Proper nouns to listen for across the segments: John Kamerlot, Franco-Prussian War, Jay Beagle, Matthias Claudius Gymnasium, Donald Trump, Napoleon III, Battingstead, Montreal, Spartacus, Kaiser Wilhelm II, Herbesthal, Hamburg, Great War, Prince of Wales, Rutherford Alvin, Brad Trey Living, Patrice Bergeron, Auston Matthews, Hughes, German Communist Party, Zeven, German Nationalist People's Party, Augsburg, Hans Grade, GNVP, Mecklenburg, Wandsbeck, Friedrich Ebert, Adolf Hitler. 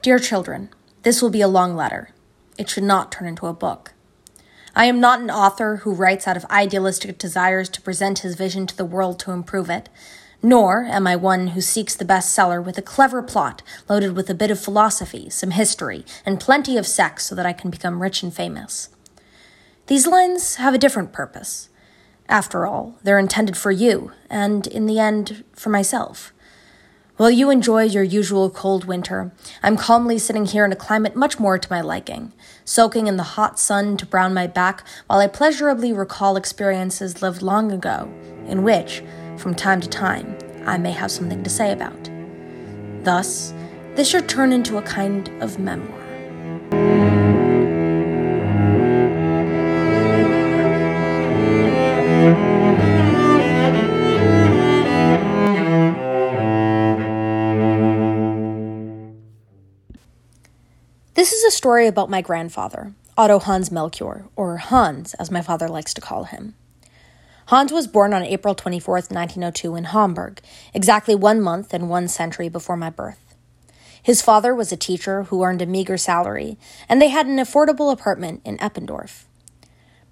Dear children, this will be a long letter. It should not turn into a book. I am not an author who writes out of idealistic desires to present his vision to the world to improve it, nor am I one who seeks the bestseller with a clever plot loaded with a bit of philosophy, some history, and plenty of sex so that I can become rich and famous. These lines have a different purpose. After all, they're intended for you, and in the end, for myself. While you enjoy your usual cold winter, I'm calmly sitting here in a climate much more to my liking, soaking in the hot sun to brown my back while I pleasurably recall experiences lived long ago, in which, from time to time, I may have something to say about. Thus, this should turn into a kind of memoir. This is a story about my grandfather, Otto Hans Melchior, or Hans, as my father likes to call him. Hans was born on April 24, 1902 in Hamburg, exactly 1 month and 1 century before my birth. His father was a teacher who earned a meager salary, and they had an affordable apartment in Eppendorf.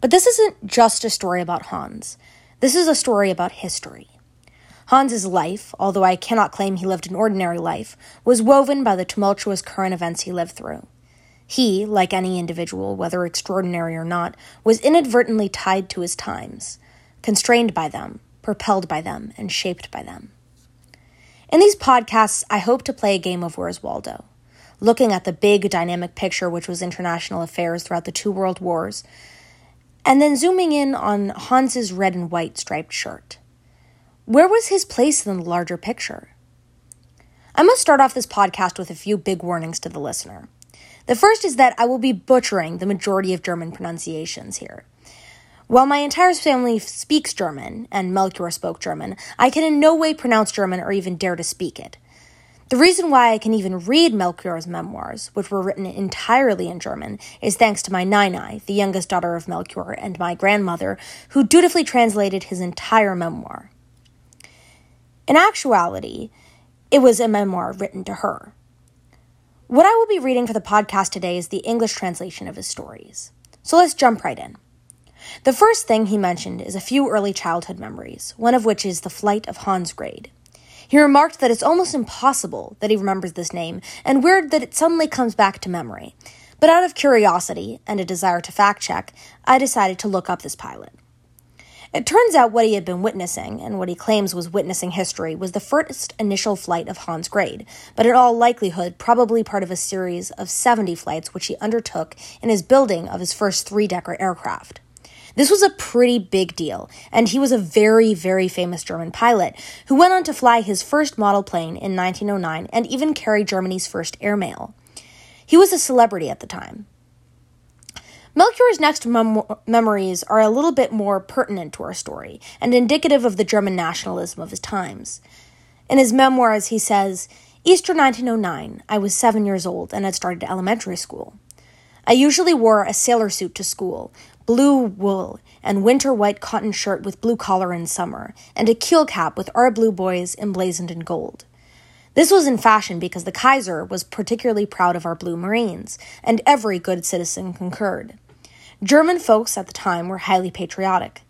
But this isn't just a story about Hans. This is a story about history. Hans's life, although I cannot claim he lived an ordinary life, was woven by the tumultuous current events he lived through. He, like any individual, whether extraordinary or not, was inadvertently tied to his times, constrained by them, propelled by them, and shaped by them. In these podcasts, I hope to play a game of Where's Waldo, looking at the big dynamic picture which was international affairs throughout the 2 world wars, and then zooming in on Hans's red and white striped shirt. Where was his place in the larger picture? I must start off this podcast with a few big warnings to the listener. The first is that I will be butchering the majority of German pronunciations here. While my entire family speaks German, and Melchior spoke German, I can in no way pronounce German or even dare to speak it. The reason why I can even read Melchior's memoirs, which were written entirely in German, is thanks to my Nainai, the youngest daughter of Melchior, and my grandmother, who dutifully translated his entire memoir. In actuality, it was a memoir written to her. What I will be reading for the podcast today is the English translation of his stories. So let's jump right in. The first thing he mentioned is a few early childhood memories, one of which is the flight of Hans Grade. He remarked that it's almost impossible that he remembers this name, and weird that it suddenly comes back to memory. But out of curiosity and a desire to fact check, I decided to look up this pilot. It turns out what he had been witnessing, and what he claims was witnessing history, was the first initial flight of Hans Grade, but in all likelihood probably part of a series of 70 flights which he undertook in his building of his first 3-decker aircraft. This was a pretty big deal, and he was a very, very famous German pilot who went on to fly his first model plane in 1909 and even carry Germany's first airmail. He was a celebrity at the time. Melchior's next memories are a little bit more pertinent to our story and indicative of the German nationalism of his times. In his memoirs, he says, "Easter 1909, I was 7 years old and had started elementary school. I usually wore a sailor suit to school, blue wool and winter white cotton shirt with blue collar in summer, and a keel cap with our blue boys emblazoned in gold. This was in fashion because the Kaiser was particularly proud of our blue Marines, and every good citizen concurred. German folks at the time were highly patriotic.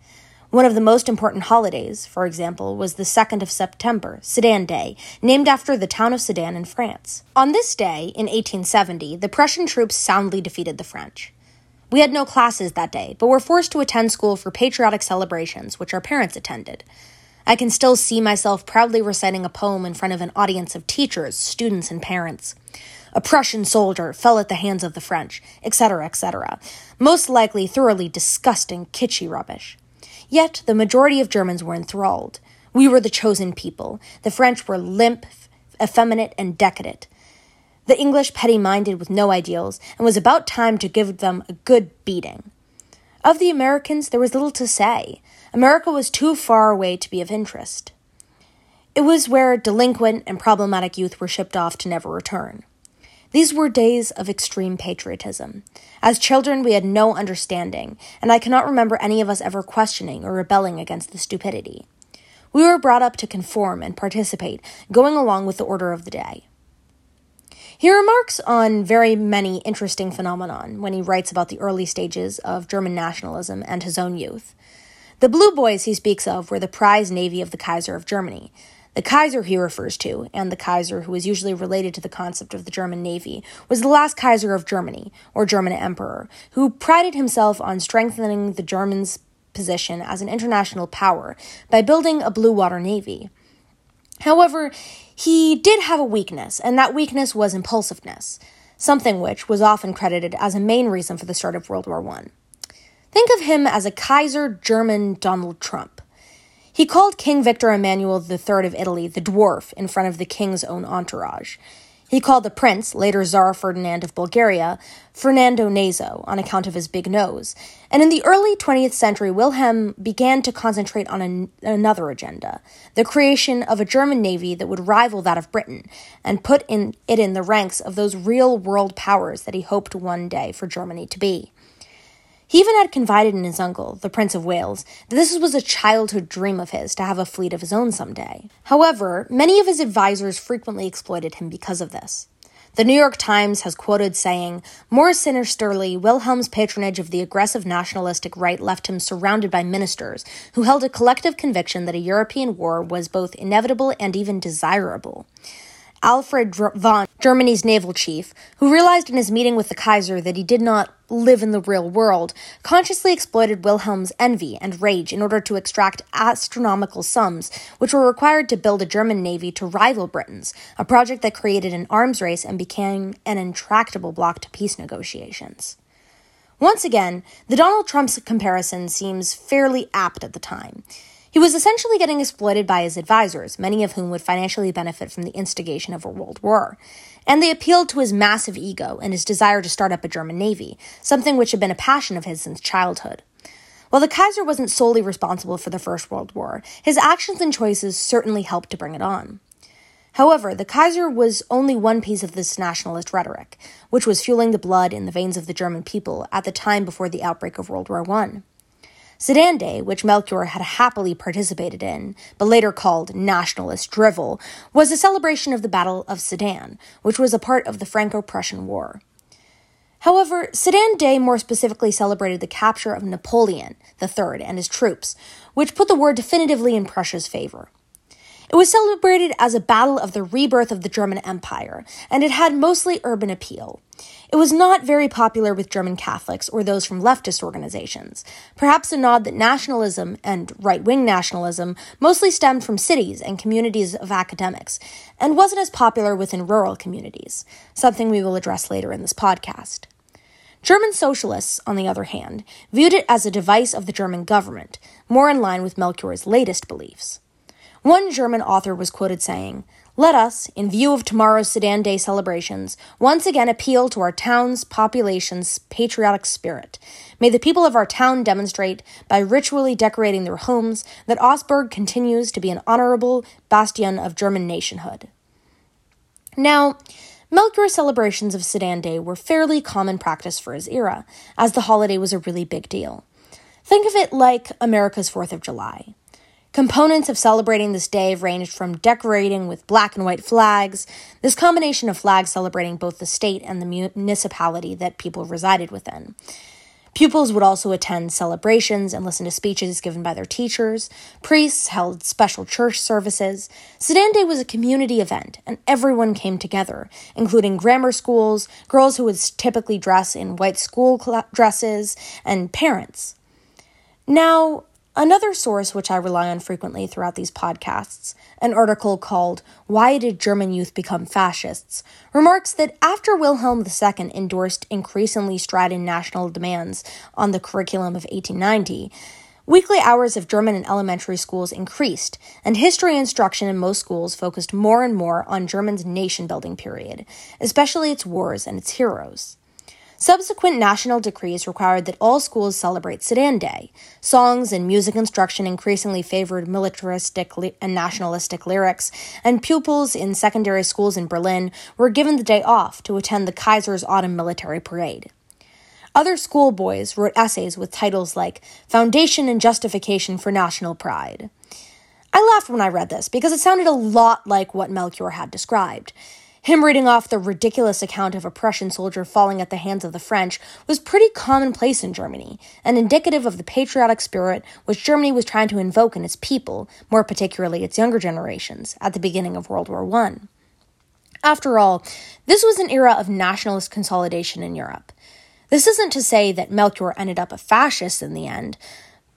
One of the most important holidays, for example, was the 2nd of September, Sedan Day, named after the town of Sedan in France. On this day, in 1870, the Prussian troops soundly defeated the French. We had no classes that day, but were forced to attend school for patriotic celebrations, which our parents attended. I can still see myself proudly reciting a poem in front of an audience of teachers, students, and parents. A Prussian soldier fell at the hands of the French, etc., etc. Most likely thoroughly disgusting, kitschy rubbish. Yet, the majority of Germans were enthralled. We were the chosen people. The French were limp, effeminate, and decadent. The English petty-minded with no ideals, and was about time to give them a good beating. Of the Americans, there was little to say. America was too far away to be of interest. It was where delinquent and problematic youth were shipped off to never return. These were days of extreme patriotism. As children, we had no understanding, and I cannot remember any of us ever questioning or rebelling against the stupidity. We were brought up to conform and participate, going along with the order of the day. He remarks on very many interesting phenomenon when he writes about the early stages of German nationalism and his own youth. The Blue Boys he speaks of were the prize navy of the Kaiser of Germany. The Kaiser he refers to, and the Kaiser who is usually related to the concept of the German Navy, was the last Kaiser of Germany, or German Emperor, who prided himself on strengthening the Germans' position as an international power by building a blue water navy. However, he did have a weakness, and that weakness was impulsiveness, something which was often credited as a main reason for the start of World War I. Think of him as a Kaiser German Donald Trump. He called King Victor Emmanuel III of Italy the dwarf in front of the king's own entourage. He called the prince, later Tsar Ferdinand of Bulgaria, Fernando Naso on account of his big nose. And in the early 20th century, Wilhelm began to concentrate on another agenda, the creation of a German navy that would rival that of Britain and put it in the ranks of those real-world powers that he hoped one day for Germany to be. He even had confided in his uncle, the Prince of Wales, that this was a childhood dream of his to have a fleet of his own someday. However, many of his advisors frequently exploited him because of this. The New York Times has quoted saying, "More sinisterly, Wilhelm's patronage of the aggressive nationalistic right left him surrounded by ministers who held a collective conviction that a European war was both inevitable and even desirable." Alfred von, Germany's naval chief, who realized in his meeting with the Kaiser that he did not live in the real world, consciously exploited Wilhelm's envy and rage in order to extract astronomical sums which were required to build a German navy to rival Britain's, a project that created an arms race and became an intractable block to peace negotiations. Once again, the Donald Trump's comparison seems fairly apt at the time. He was essentially getting exploited by his advisors, many of whom would financially benefit from the instigation of a world war. And they appealed to his massive ego and his desire to start up a German navy, something which had been a passion of his since childhood. While the Kaiser wasn't solely responsible for the First World War, his actions and choices certainly helped to bring it on. However, the Kaiser was only one piece of this nationalist rhetoric, which was fueling the blood in the veins of the German people at the time before the outbreak of World War I. Sedan Day, which Melchior had happily participated in, but later called nationalist drivel, was a celebration of the Battle of Sedan, which was a part of the Franco-Prussian War. However, Sedan Day more specifically celebrated the capture of Napoleon III and his troops, which put the war definitively in Prussia's favor. It was celebrated as a battle of the rebirth of the German Empire, and it had mostly urban appeal. It was not very popular with German Catholics or those from leftist organizations, perhaps a nod that nationalism and right-wing nationalism mostly stemmed from cities and communities of academics, and wasn't as popular within rural communities, something we will address later in this podcast. German socialists, on the other hand, viewed it as a device of the German government, more in line with Melchior's latest beliefs. One German author was quoted saying, "Let us, in view of tomorrow's Sedan Day celebrations, once again appeal to our town's population's patriotic spirit. May the people of our town demonstrate, by ritually decorating their homes, that Augsburg continues to be an honorable bastion of German nationhood." Now, Melchior's celebrations of Sedan Day were fairly common practice for his era, as the holiday was a really big deal. Think of it like America's 4th of July. Components of celebrating this day ranged from decorating with black and white flags, this combination of flags celebrating both the state and the municipality that people resided within. Pupils would also attend celebrations and listen to speeches given by their teachers. Priests held special church services. Sedan Day was a community event, and everyone came together, including grammar schools, girls who would typically dress in white school dresses, and parents. Now, another source which I rely on frequently throughout these podcasts, an article called "Why Did German Youth Become Fascists?", remarks that after Wilhelm II endorsed increasingly strident national demands on the curriculum of 1890, weekly hours of German in elementary schools increased, and history instruction in most schools focused more and more on Germany's nation-building period, especially its wars and its heroes. Subsequent national decrees required that all schools celebrate Sedan Day. Songs and music instruction increasingly favored militaristic and nationalistic lyrics, and pupils in secondary schools in Berlin were given the day off to attend the Kaiser's autumn military parade. Other schoolboys wrote essays with titles like "Foundation and Justification for National Pride." I laughed when I read this because it sounded a lot like what Melchior had described. Him reading off the ridiculous account of a Prussian soldier falling at the hands of the French was pretty commonplace in Germany, and indicative of the patriotic spirit which Germany was trying to invoke in its people, more particularly its younger generations, at the beginning of World War I. After all, this was an era of nationalist consolidation in Europe. This isn't to say that Melchior ended up a fascist in the end,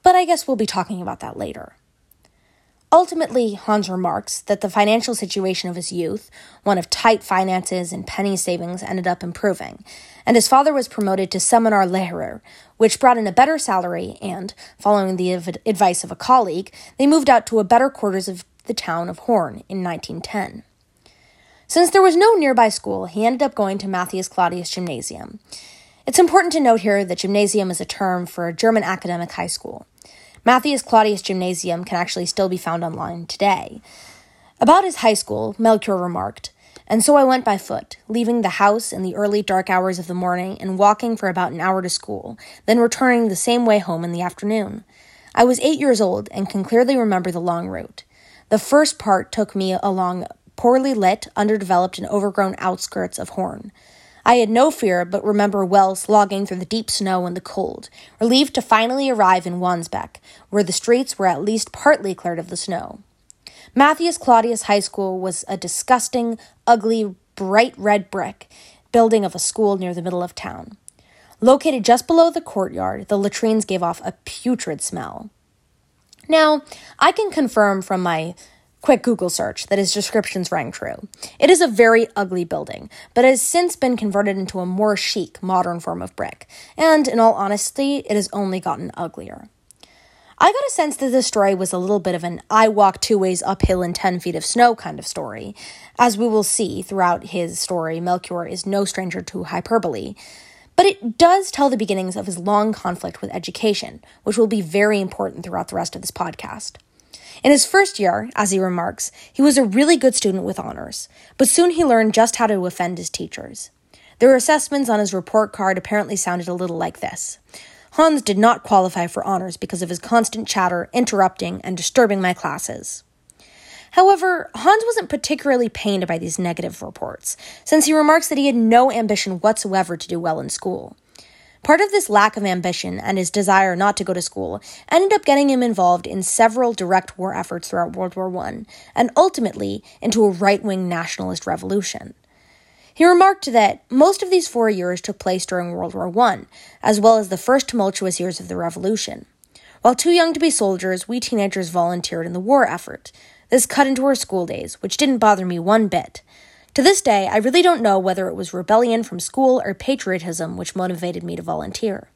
but I guess we'll be talking about that later. Ultimately, Hans remarks that the financial situation of his youth, one of tight finances and penny savings, ended up improving, and his father was promoted to seminar-lehrer, which brought in a better salary and, following the advice of a colleague, they moved out to a better quarters of the town of Horn in 1910. Since there was no nearby school, he ended up going to Matthias Claudius Gymnasium. It's important to note here that gymnasium is a term for a German academic high school. Matthias Claudius Gymnasium can actually still be found online today. About his high school, Melchior remarked, "And so I went by foot, leaving the house in the early dark hours of the morning and walking for about an hour to school, then returning the same way home in the afternoon. I was 8 years old and can clearly remember the long route. The first part took me along poorly lit, underdeveloped, and overgrown outskirts of Horn. I had no fear, but remember well slogging through the deep snow and the cold, relieved to finally arrive in Wandsbeck, where the streets were at least partly cleared of the snow. Matthias Claudius High School was a disgusting, ugly, bright red brick building of a school near the middle of town. Located just below the courtyard, the latrines gave off a putrid smell." Now, I can confirm from my quick Google search that his descriptions rang true. It is a very ugly building, but it has since been converted into a more chic, modern form of brick, and in all honesty, it has only gotten uglier. I got a sense that this story was a little bit of an I walk 2 ways uphill in 10 feet of snow kind of story. As we will see throughout his story, Melchior is no stranger to hyperbole, but it does tell the beginnings of his long conflict with education, which will be very important throughout the rest of this podcast. In his first year, as he remarks, he was a really good student with honors, but soon he learned just how to offend his teachers. Their assessments on his report card apparently sounded a little like this. "Hans did not qualify for honors because of his constant chatter, interrupting, and disturbing my classes." However, Hans wasn't particularly pained by these negative reports, since he remarks that he had no ambition whatsoever to do well in school. Part of this lack of ambition and his desire not to go to school ended up getting him involved in several direct war efforts throughout World War I, and ultimately into a right-wing nationalist revolution. He remarked that most of these 4 years took place during World War I, as well as the first tumultuous years of the revolution. "While too young to be soldiers, we teenagers volunteered in the war effort. This cut into our school days, which didn't bother me one bit. To this day, I really don't know whether it was rebellion from school or patriotism which motivated me to volunteer."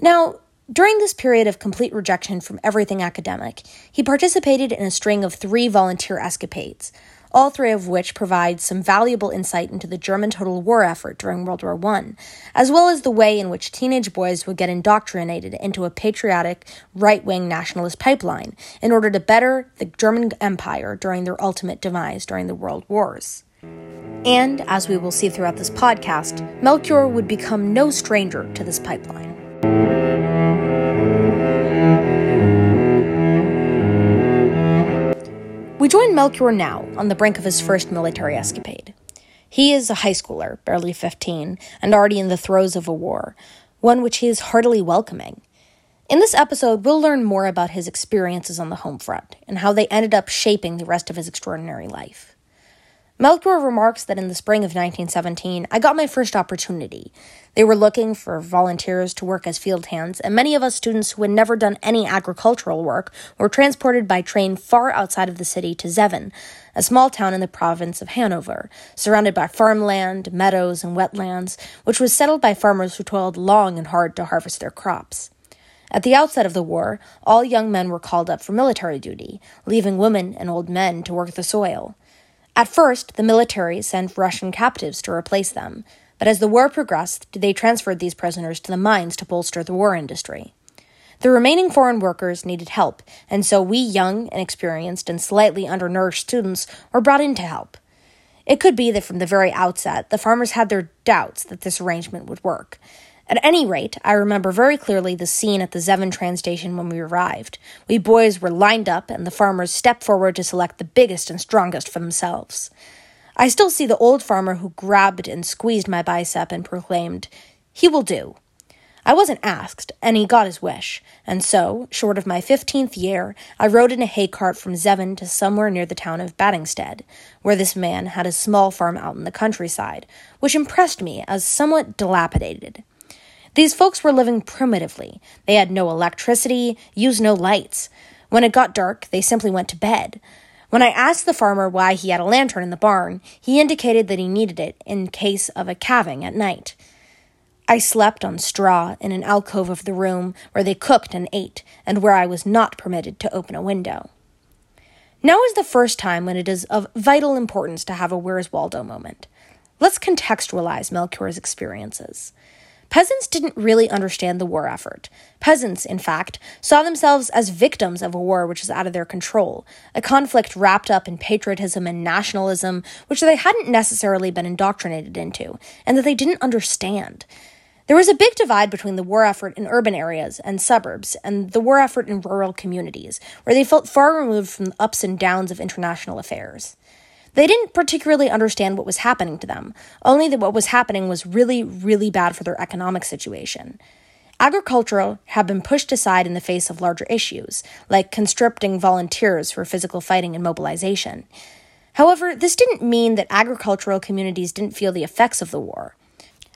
Now, during this period of complete rejection from everything academic, he participated in a string of 3 volunteer escapades, all 3 of which provide some valuable insight into the German total war effort during World War I, as well as the way in which teenage boys would get indoctrinated into a patriotic, right-wing nationalist pipeline in order to better the German Empire during their ultimate demise during the World Wars. And, as we will see throughout this podcast, Melchior would become no stranger to this pipeline. We join Melchior now, on the brink of his first military escapade. He is a high schooler, barely 15, and already in the throes of a war, one which he is heartily welcoming. In this episode, we'll learn more about his experiences on the home front, and how they ended up shaping the rest of his extraordinary life. Melchior remarks that in the spring of 1917, "I got my first opportunity. They were looking for volunteers to work as field hands, and many of us students who had never done any agricultural work were transported by train far outside of the city to Zeven, a small town in the province of Hanover, surrounded by farmland, meadows, and wetlands, which was settled by farmers who toiled long and hard to harvest their crops. At the outset of the war, all young men were called up for military duty, leaving women and old men to work the soil. At first, the military sent Russian captives to replace them, but as the war progressed, they transferred these prisoners to the mines to bolster the war industry. The remaining foreign workers needed help, and so we young, inexperienced, and slightly undernourished students were brought in to help. It could be that from the very outset, the farmers had their doubts that this arrangement would work. At any rate, I remember very clearly the scene at the Zeven train station when we arrived. We boys were lined up, and the farmers stepped forward to select the biggest and strongest for themselves. I still see the old farmer who grabbed and squeezed my bicep and proclaimed, "He will do." I wasn't asked, and he got his wish, and so, short of my 15th year, I rode in a haycart from Zeven to somewhere near the town of Battingstead, where this man had a small farm out in the countryside, which impressed me as somewhat dilapidated. These folks were living primitively. They had no electricity, used no lights. When it got dark, they simply went to bed. When I asked the farmer why he had a lantern in the barn, he indicated that he needed it in case of a calving at night. I slept on straw in an alcove of the room where they cooked and ate, and where I was not permitted to open a window. Now is the first time when it is of vital importance to have a Where's Waldo moment. Let's contextualize Melchior's experiences. Peasants didn't really understand the war effort. Peasants, in fact, saw themselves as victims of a war which was out of their control, a conflict wrapped up in patriotism and nationalism which they hadn't necessarily been indoctrinated into, and that they didn't understand. There was a big divide between the war effort in urban areas and suburbs and the war effort in rural communities, where they felt far removed from the ups and downs of international affairs. They didn't particularly understand what was happening to them, only that what was happening was really, really bad for their economic situation. Agriculture had been pushed aside in the face of larger issues, like conscripting volunteers for physical fighting and mobilization. However, this didn't mean that agricultural communities didn't feel the effects of the war.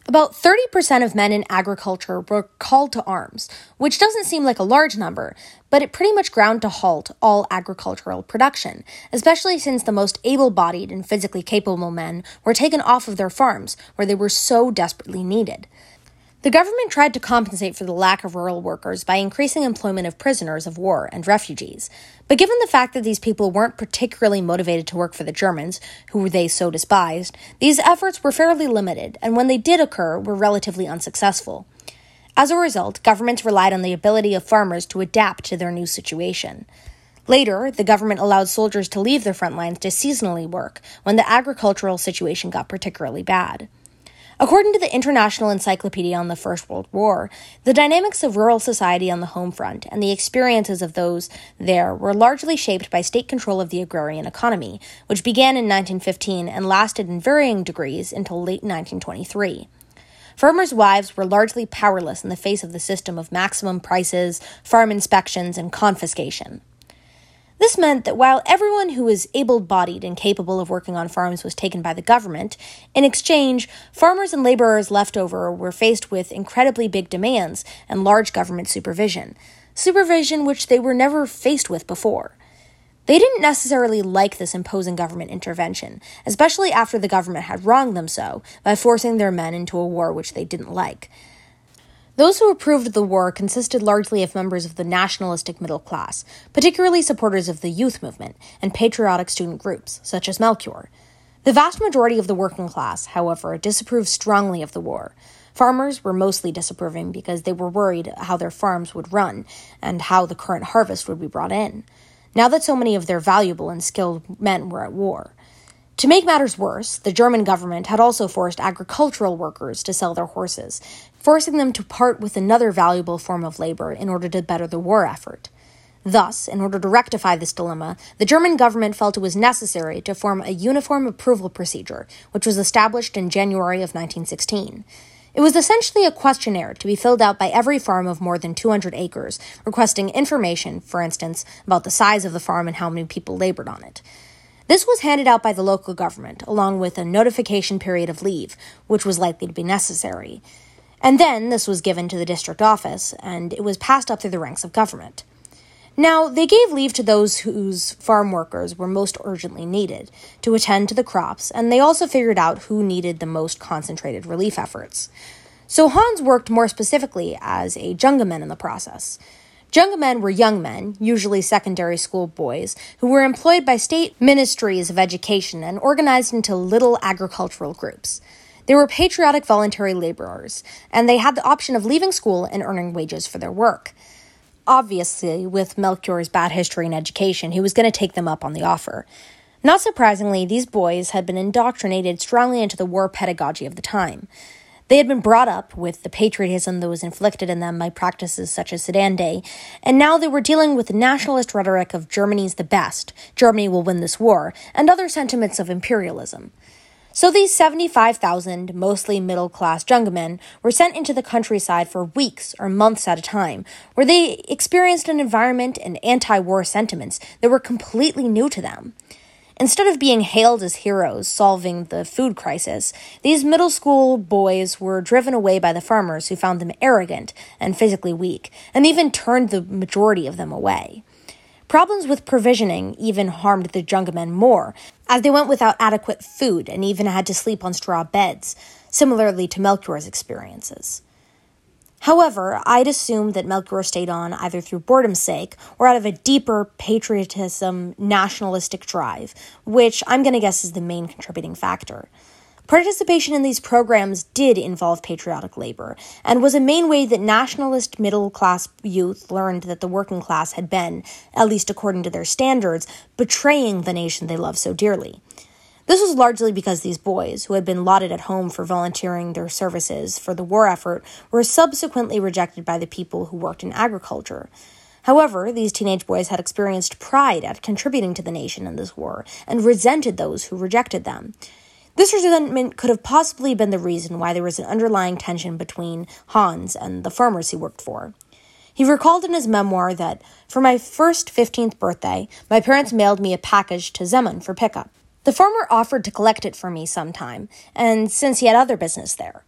About 30% of men in agriculture were called to arms, which doesn't seem like a large number, but it pretty much ground to halt all agricultural production, especially since the most able-bodied and physically capable men were taken off of their farms, where they were so desperately needed. The government tried to compensate for the lack of rural workers by increasing employment of prisoners of war and refugees, but given the fact that these people weren't particularly motivated to work for the Germans, who they so despised, these efforts were fairly limited, and when they did occur, were relatively unsuccessful. As a result, governments relied on the ability of farmers to adapt to their new situation. Later, the government allowed soldiers to leave their front lines to seasonally work when the agricultural situation got particularly bad. According to the International Encyclopedia on the First World War, the dynamics of rural society on the home front and the experiences of those there were largely shaped by state control of the agrarian economy, which began in 1915 and lasted in varying degrees until late 1923. Farmers' wives were largely powerless in the face of the system of maximum prices, farm inspections, and confiscation. This meant that while everyone who was able-bodied and capable of working on farms was taken by the government, in exchange, farmers and laborers left over were faced with incredibly big demands and large government supervision which they were never faced with before. They didn't necessarily like this imposing government intervention, especially after the government had wronged them so by forcing their men into a war which they didn't like. Those who approved the war consisted largely of members of the nationalistic middle class, particularly supporters of the youth movement and patriotic student groups, such as Melchior. The vast majority of the working class, however, disapproved strongly of the war. Farmers were mostly disapproving because they were worried how their farms would run and how the current harvest would be brought in, now that so many of their valuable and skilled men were at war. To make matters worse, the German government had also forced agricultural workers to sell their horses, forcing them to part with another valuable form of labor in order to better the war effort. Thus, in order to rectify this dilemma, the German government felt it was necessary to form a uniform approval procedure, which was established in January of 1916. It was essentially a questionnaire to be filled out by every farm of more than 200 acres, requesting information, for instance, about the size of the farm and how many people labored on it. This was handed out by the local government, along with a notification period of leave, which was likely to be necessary. And then this was given to the district office, and it was passed up through the ranks of government. Now, they gave leave to those whose farm workers were most urgently needed to attend to the crops, and they also figured out who needed the most concentrated relief efforts. So Hans worked more specifically as a Jungleman in the process. Junglemen were young men, usually secondary school boys, who were employed by state ministries of education and organized into little agricultural groups. They were patriotic voluntary laborers, and they had the option of leaving school and earning wages for their work. Obviously, with Melchior's bad history and education, he was going to take them up on the offer. Not surprisingly, these boys had been indoctrinated strongly into the war pedagogy of the time. They had been brought up with the patriotism that was inflicted in them by practices such as Sedan Day, and now they were dealing with the nationalist rhetoric of Germany's the best, Germany will win this war, and other sentiments of imperialism. So these 75,000, mostly middle-class young men, were sent into the countryside for weeks or months at a time, where they experienced an environment and anti-war sentiments that were completely new to them. Instead of being hailed as heroes solving the food crisis, these middle school boys were driven away by the farmers who found them arrogant and physically weak, and even turned the majority of them away. Problems with provisioning even harmed the young men more, as they went without adequate food and even had to sleep on straw beds, similarly to Melchior's experiences. However, I'd assume that Melchior stayed on either through boredom's sake or out of a deeper patriotism, nationalistic drive, which I'm going to guess is the main contributing factor. Participation in these programs did involve patriotic labor, and was a main way that nationalist middle-class youth learned that the working class had been, at least according to their standards, betraying the nation they loved so dearly. This was largely because these boys, who had been lauded at home for volunteering their services for the war effort, were subsequently rejected by the people who worked in agriculture. However, these teenage boys had experienced pride at contributing to the nation in this war, and resented those who rejected them. This resentment could have possibly been the reason why there was an underlying tension between Hans and the farmers he worked for. He recalled in his memoir that, "For my first 15th birthday, my parents mailed me a package to Zeven for pickup. The farmer offered to collect it for me sometime, and since he had other business there.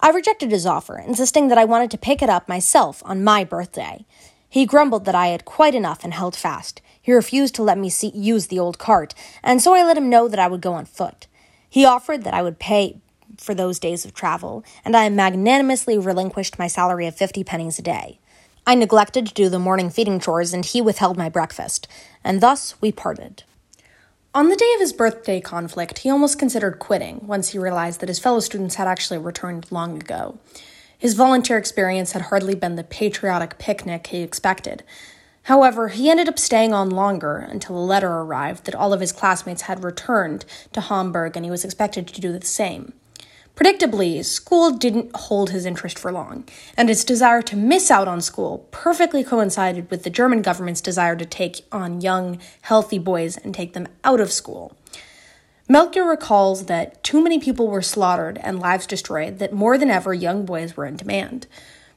I rejected his offer, insisting that I wanted to pick it up myself on my birthday. He grumbled that I had quite enough and held fast. He refused to let me use the old cart, and so I let him know that I would go on foot. He offered that I would pay for those days of travel, and I magnanimously relinquished my salary of 50 pennies a day. I neglected to do the morning feeding chores, and he withheld my breakfast, and thus we parted." On the day of his birthday conflict, he almost considered quitting once he realized that his fellow students had actually returned long ago. His volunteer experience had hardly been the patriotic picnic he expected. However, he ended up staying on longer until a letter arrived that all of his classmates had returned to Hamburg and he was expected to do the same. Predictably, school didn't hold his interest for long, and his desire to miss out on school perfectly coincided with the German government's desire to take on young, healthy boys and take them out of school. Melchior recalls that too many people were slaughtered and lives destroyed, that more than ever young boys were in demand.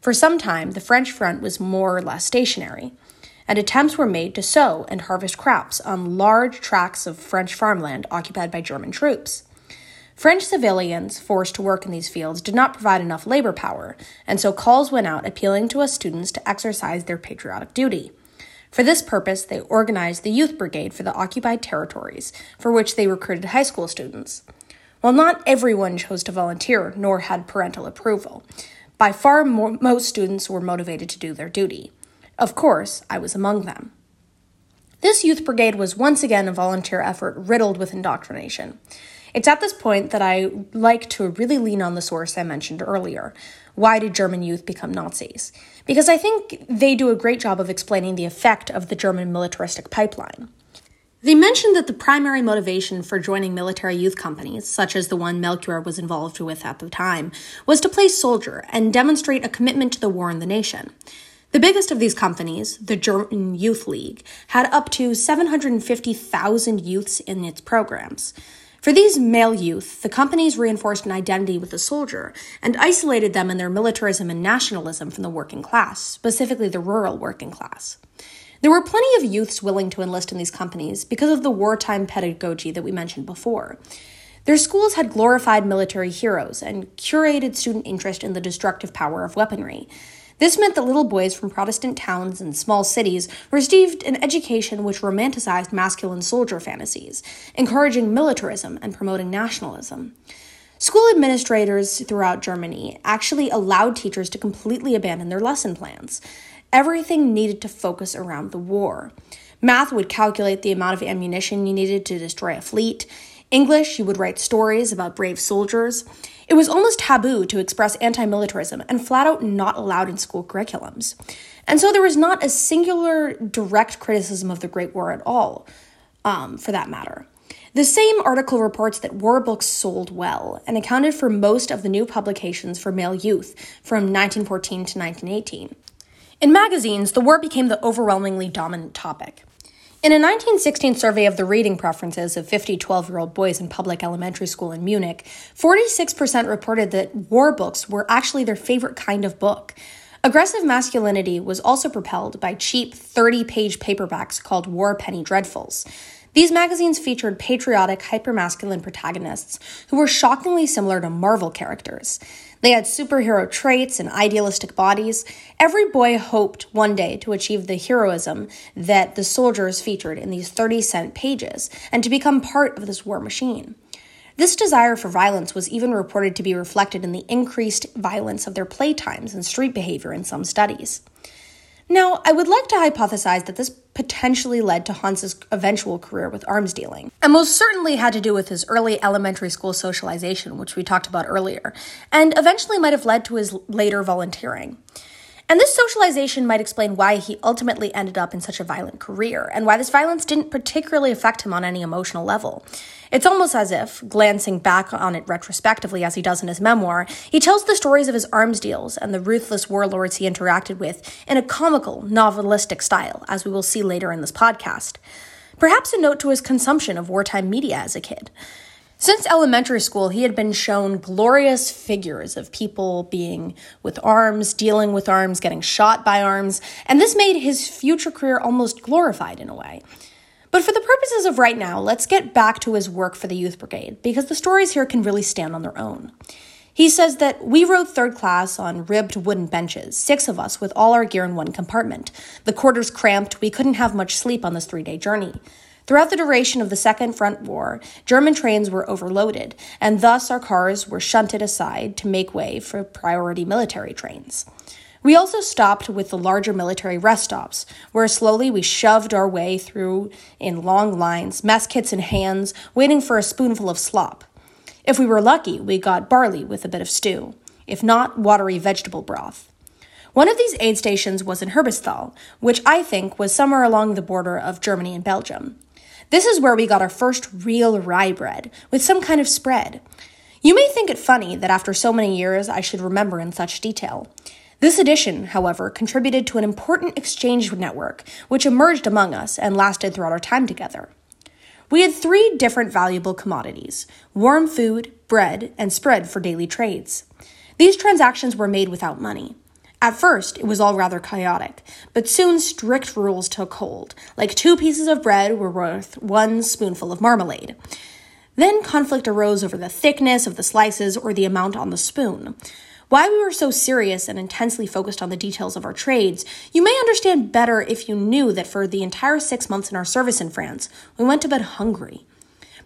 For some time, the French front was more or less stationary, and attempts were made to sow and harvest crops on large tracts of French farmland occupied by German troops. French civilians forced to work in these fields did not provide enough labor power, and so calls went out appealing to us students to exercise their patriotic duty. For this purpose, they organized the Youth Brigade for the occupied territories, for which they recruited high school students. While not everyone chose to volunteer, nor had parental approval, by far most students were motivated to do their duty. Of course, I was among them. This youth brigade was once again a volunteer effort riddled with indoctrination. It's at this point that I like to really lean on the source I mentioned earlier. Why did German youth become Nazis? Because I think they do a great job of explaining the effect of the German militaristic pipeline. They mentioned that the primary motivation for joining military youth companies, such as the one Melchior was involved with at the time, was to play soldier and demonstrate a commitment to the war and the nation. The biggest of these companies, the German Youth League, had up to 750,000 youths in its programs. For these male youth, the companies reinforced an identity with the soldier and isolated them in their militarism and nationalism from the working class, specifically the rural working class. There were plenty of youths willing to enlist in these companies because of the wartime pedagogy that we mentioned before. Their schools had glorified military heroes and curated student interest in the destructive power of weaponry. This meant that little boys from Protestant towns and small cities received an education which romanticized masculine soldier fantasies, encouraging militarism and promoting nationalism. School administrators throughout Germany actually allowed teachers to completely abandon their lesson plans. Everything needed to focus around the war. Math would calculate the amount of ammunition you needed to destroy a fleet. English, you would write stories about brave soldiers. It was almost taboo to express anti-militarism and flat out not allowed in school curriculums. And so there was not a singular direct criticism of the Great War at all, for that matter. The same article reports that war books sold well and accounted for most of the new publications for male youth from 1914 to 1918. In magazines, the war became the overwhelmingly dominant topic. In a 1916 survey of the reading preferences of 50 12-year-old boys in public elementary school in Munich, 46% reported that war books were actually their favorite kind of book. Aggressive masculinity was also propelled by cheap 30-page paperbacks called War Penny Dreadfuls. These magazines featured patriotic, hypermasculine protagonists who were shockingly similar to Marvel characters. They had superhero traits and idealistic bodies. Every boy hoped one day to achieve the heroism that the soldiers featured in these 30-cent pages and to become part of this war machine. This desire for violence was even reported to be reflected in the increased violence of their playtimes and street behavior in some studies. Now, I would like to hypothesize that this potentially led to Hans's eventual career with arms dealing, and most certainly had to do with his early elementary school socialization, which we talked about earlier, and eventually might have led to his later volunteering. And this socialization might explain why he ultimately ended up in such a violent career, and why this violence didn't particularly affect him on any emotional level. It's almost as if, glancing back on it retrospectively as he does in his memoir, he tells the stories of his arms deals and the ruthless warlords he interacted with in a comical, novelistic style, as we will see later in this podcast. Perhaps a note to his consumption of wartime media as a kid. Since elementary school, he had been shown glorious figures of people being with arms, dealing with arms, getting shot by arms, and this made his future career almost glorified in a way. But for the purposes of right now, let's get back to his work for the Youth Brigade, because the stories here can really stand on their own. He says that we rode third class on ribbed wooden benches, 6 of us with all our gear in one compartment. The quarters cramped, we couldn't have much sleep on this 3-day journey. Throughout the duration of the Second Front War, German trains were overloaded, and thus our cars were shunted aside to make way for priority military trains. We also stopped with the larger military rest stops, where slowly we shoved our way through in long lines, mess kits in hands, waiting for a spoonful of slop. If we were lucky, we got barley with a bit of stew. If not, watery vegetable broth. One of these aid stations was in Herbesthal, which I think was somewhere along the border of Germany and Belgium. This is where we got our first real rye bread, with some kind of spread. You may think it funny that after so many years I should remember in such detail. This edition, however, contributed to an important exchange network, which emerged among us and lasted throughout our time together. We had 3 different valuable commodities: warm food, bread, and spread for daily trades. These transactions were made without money. At first, it was all rather chaotic, but soon strict rules took hold, like 2 pieces of bread were worth 1 spoonful of marmalade. Then conflict arose over the thickness of the slices or the amount on the spoon. Why we were so serious and intensely focused on the details of our trades, you may understand better if you knew that for the entire 6 months in our service in France, we went to bed hungry.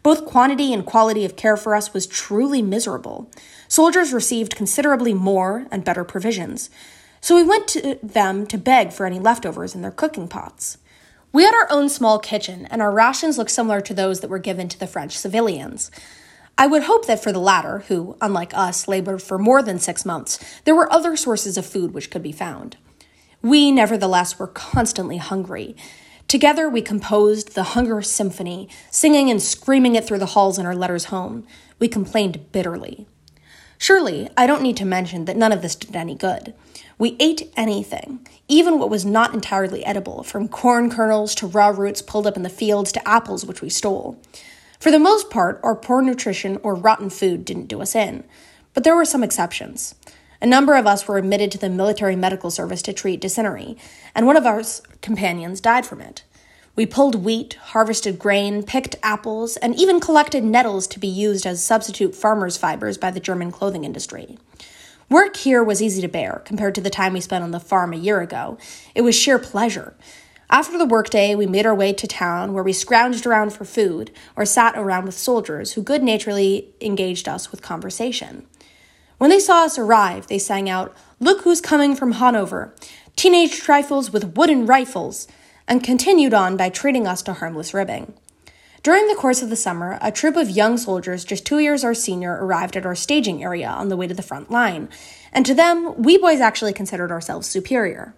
Both quantity and quality of care for us was truly miserable. Soldiers received considerably more and better provisions. So we went to them to beg for any leftovers in their cooking pots. We had our own small kitchen, and our rations looked similar to those that were given to the French civilians. I would hope that for the latter, who, unlike us, labored for more than 6 months, there were other sources of food which could be found. We, nevertheless, were constantly hungry. Together we composed the Hunger Symphony, singing and screaming it through the halls in our letters home. We complained bitterly. Surely, I don't need to mention that none of this did any good. We ate anything, even what was not entirely edible, from corn kernels to raw roots pulled up in the fields to apples which we stole. For the most part, our poor nutrition or rotten food didn't do us in, but there were some exceptions. A number of us were admitted to the military medical service to treat dysentery, and one of our companions died from it. We pulled wheat, harvested grain, picked apples, and even collected nettles to be used as substitute farmers' fibers by the German clothing industry. Work here was easy to bear compared to the time we spent on the farm a year ago. It was sheer pleasure. After the workday, we made our way to town, where we scrounged around for food or sat around with soldiers who good-naturedly engaged us with conversation. When they saw us arrive, they sang out, "Look who's coming from Hanover! Teenage trifles with wooden rifles!" and continued on by treating us to harmless ribbing. During the course of the summer, a troop of young soldiers just 2 years our senior arrived at our staging area on the way to the front line, and to them, we boys actually considered ourselves superior.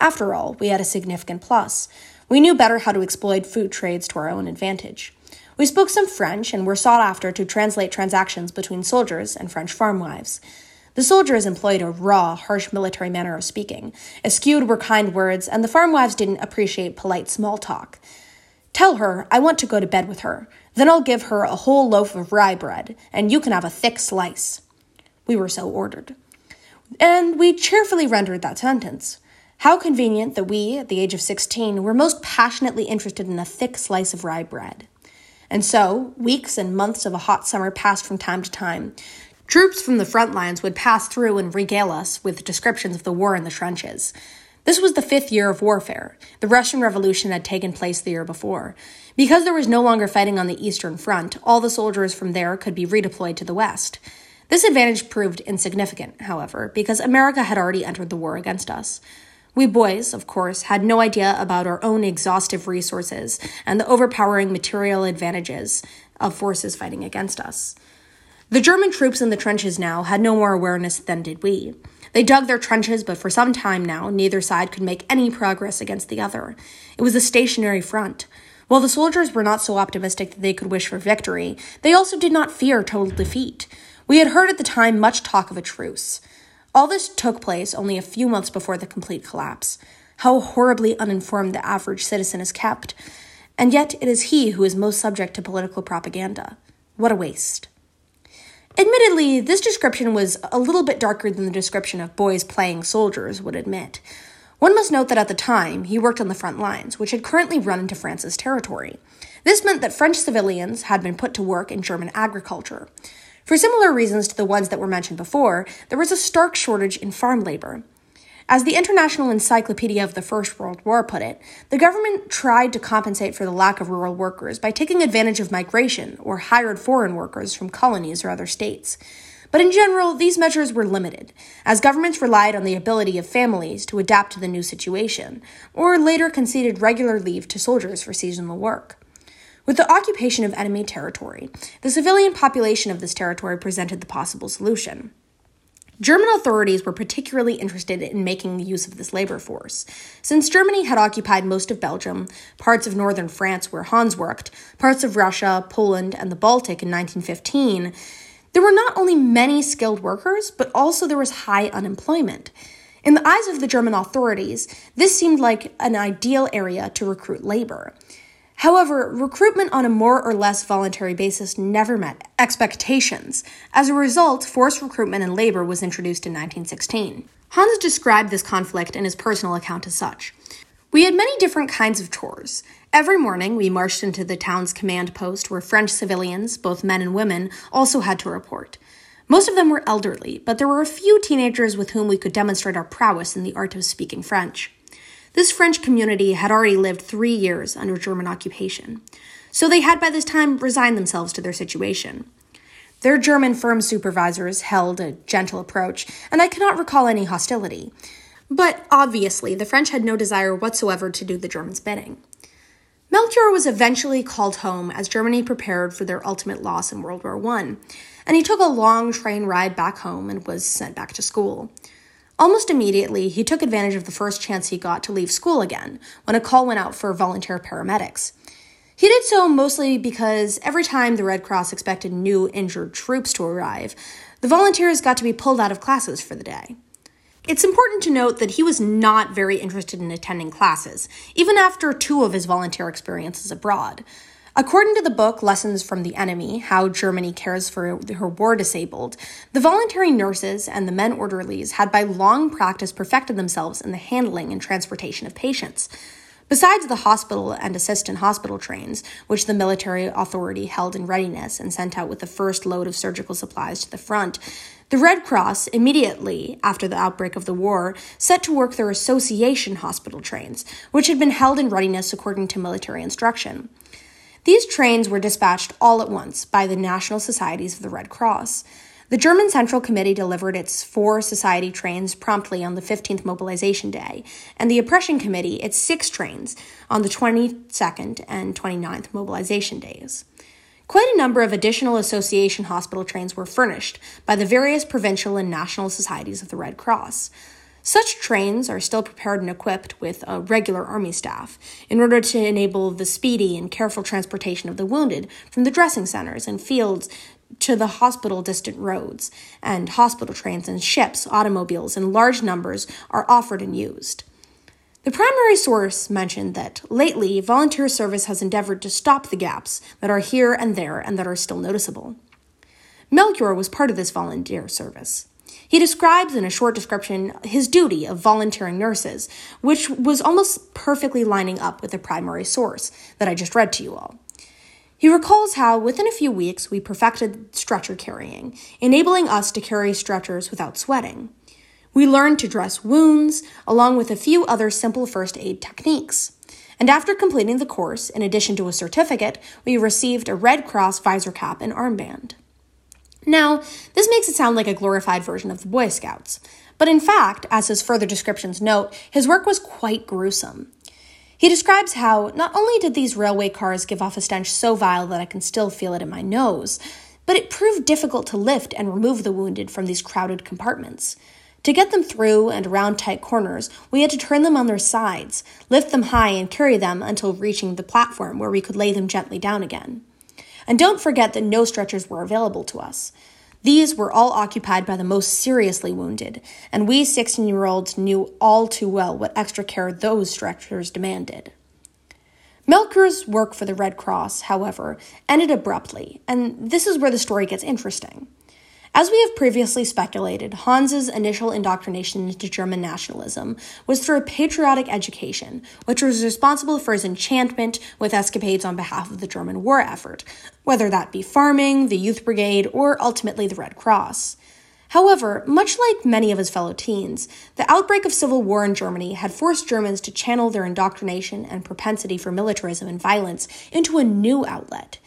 After all, we had a significant plus. We knew better how to exploit food trades to our own advantage. We spoke some French and were sought after to translate transactions between soldiers and French farm wives. The soldiers employed a raw, harsh military manner of speaking. Askewed were kind words, and the farm wives didn't appreciate polite small talk. "Tell her I want to go to bed with her. Then I'll give her a whole loaf of rye bread, and you can have a thick slice." We were so ordered. And we cheerfully rendered that sentence. How convenient that we, at the age of 16, were most passionately interested in a thick slice of rye bread. And so, weeks and months of a hot summer passed from time to time. Troops from the front lines would pass through and regale us with descriptions of the war in the trenches. This was the fifth year of warfare. The Russian Revolution had taken place the year before. Because there was no longer fighting on the Eastern Front, all the soldiers from there could be redeployed to the West. This advantage proved insignificant, however, because America had already entered the war against us. We boys, of course, had no idea about our own exhaustive resources and the overpowering material advantages of forces fighting against us. The German troops in the trenches now had no more awareness than did we. They dug their trenches, but for some time now, neither side could make any progress against the other. It was a stationary front. While the soldiers were not so optimistic that they could wish for victory, they also did not fear total defeat. We had heard at the time much talk of a truce. All this took place only a few months before the complete collapse. How horribly uninformed the average citizen is kept. And yet it is he who is most subject to political propaganda. What a waste. Admittedly, this description was a little bit darker than the description of boys playing soldiers would admit. One must note that at the time, he worked on the front lines, which had currently run into France's territory. This meant that French civilians had been put to work in German agriculture. For similar reasons to the ones that were mentioned before, there was a stark shortage in farm labor. As the International Encyclopedia of the First World War put it, the government tried to compensate for the lack of rural workers by taking advantage of migration or hired foreign workers from colonies or other states. But in general, these measures were limited, as governments relied on the ability of families to adapt to the new situation, or later conceded regular leave to soldiers for seasonal work. With the occupation of enemy territory, the civilian population of this territory presented the possible solution. German authorities were particularly interested in making use of this labor force. Since Germany had occupied most of Belgium, parts of northern France where Hans worked, parts of Russia, Poland, and the Baltic in 1915, there were not only many skilled workers, but also there was high unemployment. In the eyes of the German authorities, this seemed like an ideal area to recruit labor. However, recruitment on a more or less voluntary basis never met expectations. As a result, forced recruitment in labor was introduced in 1916. Hans described this conflict in his personal account as such. "We had many different kinds of chores. Every morning, we marched into the town's command post where French civilians, both men and women, also had to report. Most of them were elderly, but there were a few teenagers with whom we could demonstrate our prowess in the art of speaking French. This French community had already lived 3 years under German occupation, so they had by this time resigned themselves to their situation. Their German firm supervisors held a gentle approach, and I cannot recall any hostility. But obviously, the French had no desire whatsoever to do the Germans' bidding. Melchior was eventually called home as Germany prepared for their ultimate loss in World War I, and he took a long train ride back home and was sent back to school. Almost immediately, he took advantage of the first chance he got to leave school again, when a call went out for volunteer paramedics. He did so mostly because every time the Red Cross expected new injured troops to arrive, the volunteers got to be pulled out of classes for the day. It's important to note that he was not very interested in attending classes, even after 2 of his volunteer experiences abroad. According to the book Lessons from the Enemy, How Germany Cares for Her War Disabled, the voluntary nurses and the men orderlies had by long practice perfected themselves in the handling and transportation of patients. Besides the hospital and assistant hospital trains, which the military authority held in readiness and sent out with the first load of surgical supplies to the front, the Red Cross, immediately after the outbreak of the war, set to work their association hospital trains, which had been held in readiness according to military instruction. These trains were dispatched all at once by the National Societies of the Red Cross. The German Central Committee delivered its 4 society trains promptly on the 15th mobilization day, and the Oppression Committee its 6 trains on the 22nd and 29th mobilization days. Quite a number of additional association hospital trains were furnished by the various provincial and national societies of the Red Cross. Such trains are still prepared and equipped with a regular army staff in order to enable the speedy and careful transportation of the wounded from the dressing centers and fields to the hospital distant roads, and hospital trains and ships, automobiles in large numbers are offered and used. The primary source mentioned that lately volunteer service has endeavored to stop the gaps that are here and there and that are still noticeable. Melchior was part of this volunteer service. He describes in a short description his duty of volunteering nurses, which was almost perfectly lining up with the primary source that I just read to you all. He recalls how, within a few weeks, we perfected stretcher carrying, enabling us to carry stretchers without sweating. We learned to dress wounds, along with a few other simple first aid techniques. And after completing the course, in addition to a certificate, we received a Red Cross visor cap and armband. Now, this makes it sound like a glorified version of the Boy Scouts, but in fact, as his further descriptions note, his work was quite gruesome. He describes how not only did these railway cars give off a stench so vile that I can still feel it in my nose, but it proved difficult to lift and remove the wounded from these crowded compartments. To get them through and around tight corners, we had to turn them on their sides, lift them high and carry them until reaching the platform where we could lay them gently down again. And don't forget that no stretchers were available to us. These were all occupied by the most seriously wounded, and we 16-year-olds knew all too well what extra care those stretchers demanded. Melchior's work for the Red Cross, however, ended abruptly, and this is where the story gets interesting. As we have previously speculated, Hans's initial indoctrination into German nationalism was through a patriotic education, which was responsible for his enchantment with escapades on behalf of the German war effort, whether that be farming, the youth brigade, or ultimately the Red Cross. However, much like many of his fellow teens, the outbreak of civil war in Germany had forced Germans to channel their indoctrination and propensity for militarism and violence into a new outlet.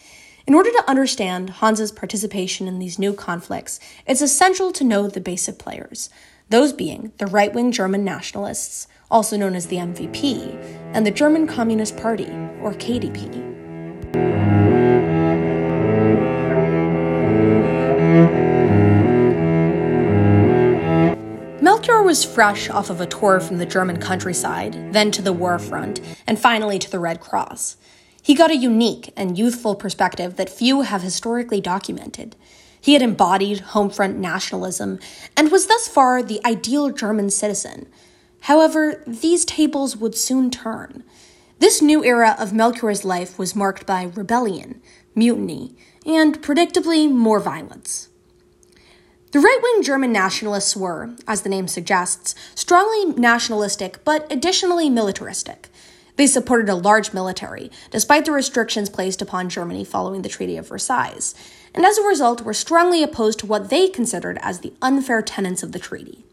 In order to understand Hans's participation in these new conflicts, it's essential to know the basic players, those being the right-wing German nationalists, also known as the MVP, and the German Communist Party, or KDP. Melchior was fresh off of a tour from the German countryside, then to the war front, and finally to the Red Cross. He got a unique and youthful perspective that few have historically documented. He had embodied homefront nationalism and was thus far the ideal German citizen. However, these tables would soon turn. This new era of Melchior's life was marked by rebellion, mutiny, and predictably more violence. The right-wing German nationalists were, as the name suggests, strongly nationalistic but additionally militaristic. They supported a large military, despite the restrictions placed upon Germany following the Treaty of Versailles, and as a result were strongly opposed to what they considered as the unfair tenets of the treaty.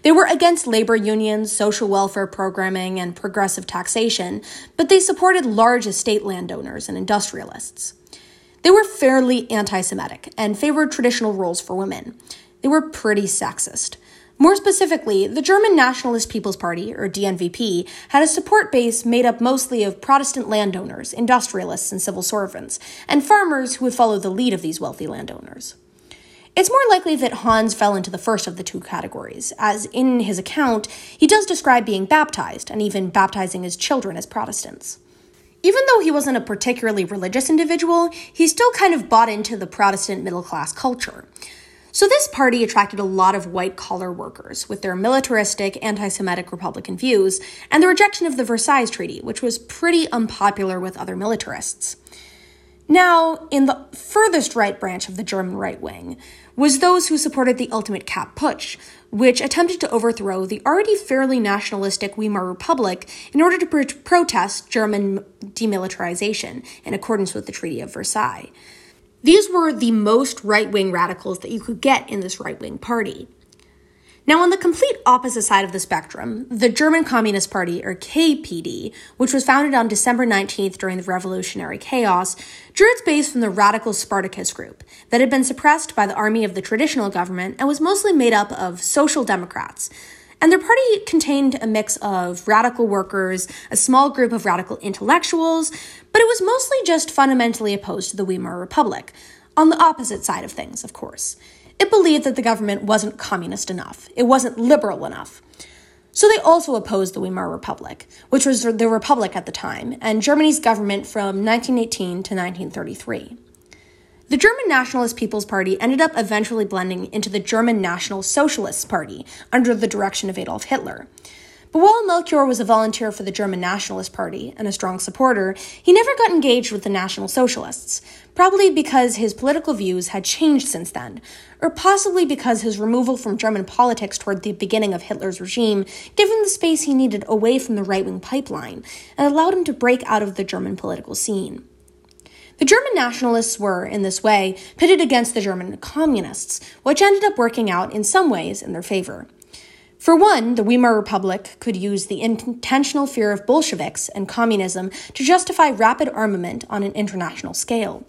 They were against labor unions, social welfare programming, and progressive taxation, but they supported large estate landowners and industrialists. They were fairly anti-Semitic and favored traditional roles for women. They were pretty sexist. More specifically, the German Nationalist People's Party, or GNVP, had a support base made up mostly of Protestant landowners, industrialists, and civil servants, and farmers who would follow the lead of these wealthy landowners. It's more likely that Hans fell into the first of the two categories, as in his account, he does describe being baptized, and even baptizing his children as Protestants. Even though he wasn't a particularly religious individual, he still kind of bought into the Protestant middle-class culture. So this party attracted a lot of white-collar workers with their militaristic, anti-Semitic Republican views and the rejection of the Versailles Treaty, which was pretty unpopular with other militarists. Now, in the furthest right branch of the German right wing was those who supported the ultimate Kapp Putsch, which attempted to overthrow the already fairly nationalistic Weimar Republic in order to protest German demilitarization in accordance with the Treaty of Versailles. These were the most right-wing radicals that you could get in this right-wing party. Now, on the complete opposite side of the spectrum, the German Communist Party, or KPD, which was founded on December 19th during the revolutionary chaos, drew its base from the radical Spartacus group that had been suppressed by the army of the traditional government and was mostly made up of social democrats. And their party contained a mix of radical workers, a small group of radical intellectuals, but it was mostly just fundamentally opposed to the Weimar Republic, on the opposite side of things, of course. It believed that the government wasn't communist enough, it wasn't liberal enough. So they also opposed the Weimar Republic, which was the Republic at the time, and Germany's government from 1918 to 1933. The German Nationalist People's Party ended up eventually blending into the German National Socialist Party under the direction of Adolf Hitler. But while Melchior was a volunteer for the German Nationalist Party and a strong supporter, he never got engaged with the National Socialists, probably because his political views had changed since then, or possibly because his removal from German politics toward the beginning of Hitler's regime gave him the space he needed away from the right-wing pipeline and allowed him to break out of the German political scene. The German nationalists were, in this way, pitted against the German communists, which ended up working out in some ways in their favor. For one, the Weimar Republic could use the intentional fear of Bolsheviks and communism to justify rapid armament on an international scale.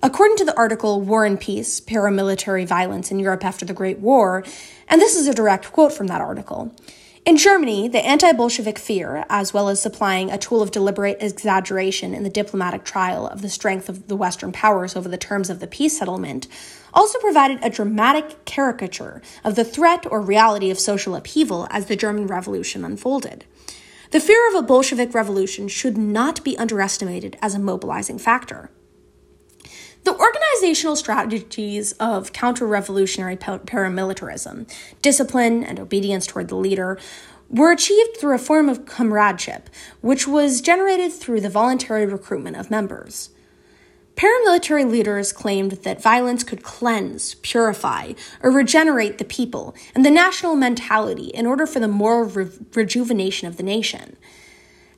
According to the article War and Peace, Paramilitary Violence in Europe After the Great War, and this is a direct quote from that article, in Germany, the anti-Bolshevik fear, as well as supplying a tool of deliberate exaggeration in the diplomatic trial of the strength of the Western powers over the terms of the peace settlement, also provided a dramatic caricature of the threat or reality of social upheaval as the German Revolution unfolded. The fear of a Bolshevik revolution should not be underestimated as a mobilizing factor. The organizational strategies of counter-revolutionary paramilitarism, discipline and obedience toward the leader, were achieved through a form of comradeship, which was generated through the voluntary recruitment of members. Paramilitary leaders claimed that violence could cleanse, purify, or regenerate the people and the national mentality in order for the moral rejuvenation of the nation.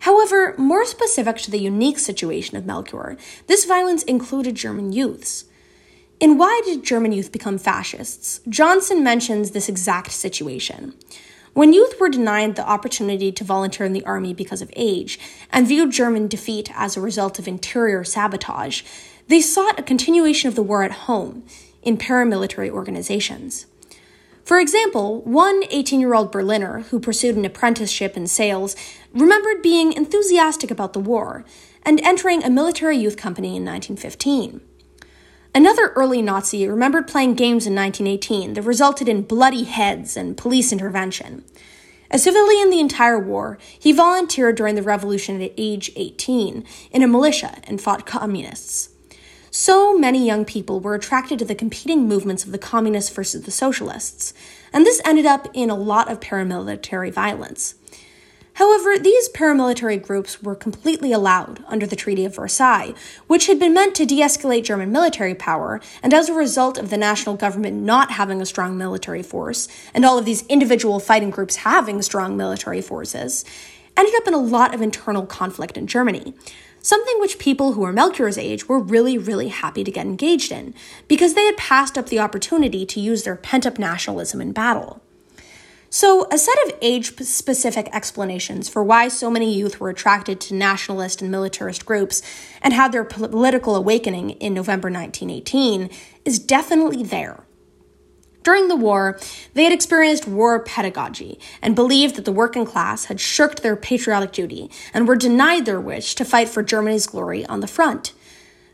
However, more specific to the unique situation of Melchior, this violence included German youths. In Why Did German Youth Become Fascists?, Johnson mentions this exact situation. When youth were denied the opportunity to volunteer in the army because of age, and viewed German defeat as a result of interior sabotage, they sought a continuation of the war at home, in paramilitary organizations. For example, one 18-year-old Berliner who pursued an apprenticeship in sales remembered being enthusiastic about the war and entering a military youth company in 1915. Another early Nazi remembered playing games in 1918 that resulted in bloody heads and police intervention. A civilian the entire war, he volunteered during the revolution at age 18 in a militia and fought communists. So many young people were attracted to the competing movements of the communists versus the socialists, and this ended up in a lot of paramilitary violence. However, these paramilitary groups were completely allowed under the Treaty of Versailles, which had been meant to de-escalate German military power, and as a result of the national government not having a strong military force, and all of these individual fighting groups having strong military forces, ended up in a lot of internal conflict in Germany. Something which people who were Melchior's age were really happy to get engaged in, because they had passed up the opportunity to use their pent-up nationalism in battle. So, a set of age-specific explanations for why so many youth were attracted to nationalist and militarist groups and had their political awakening in November 1918 is definitely there. During the war, they had experienced war pedagogy and believed that the working class had shirked their patriotic duty and were denied their wish to fight for Germany's glory on the front.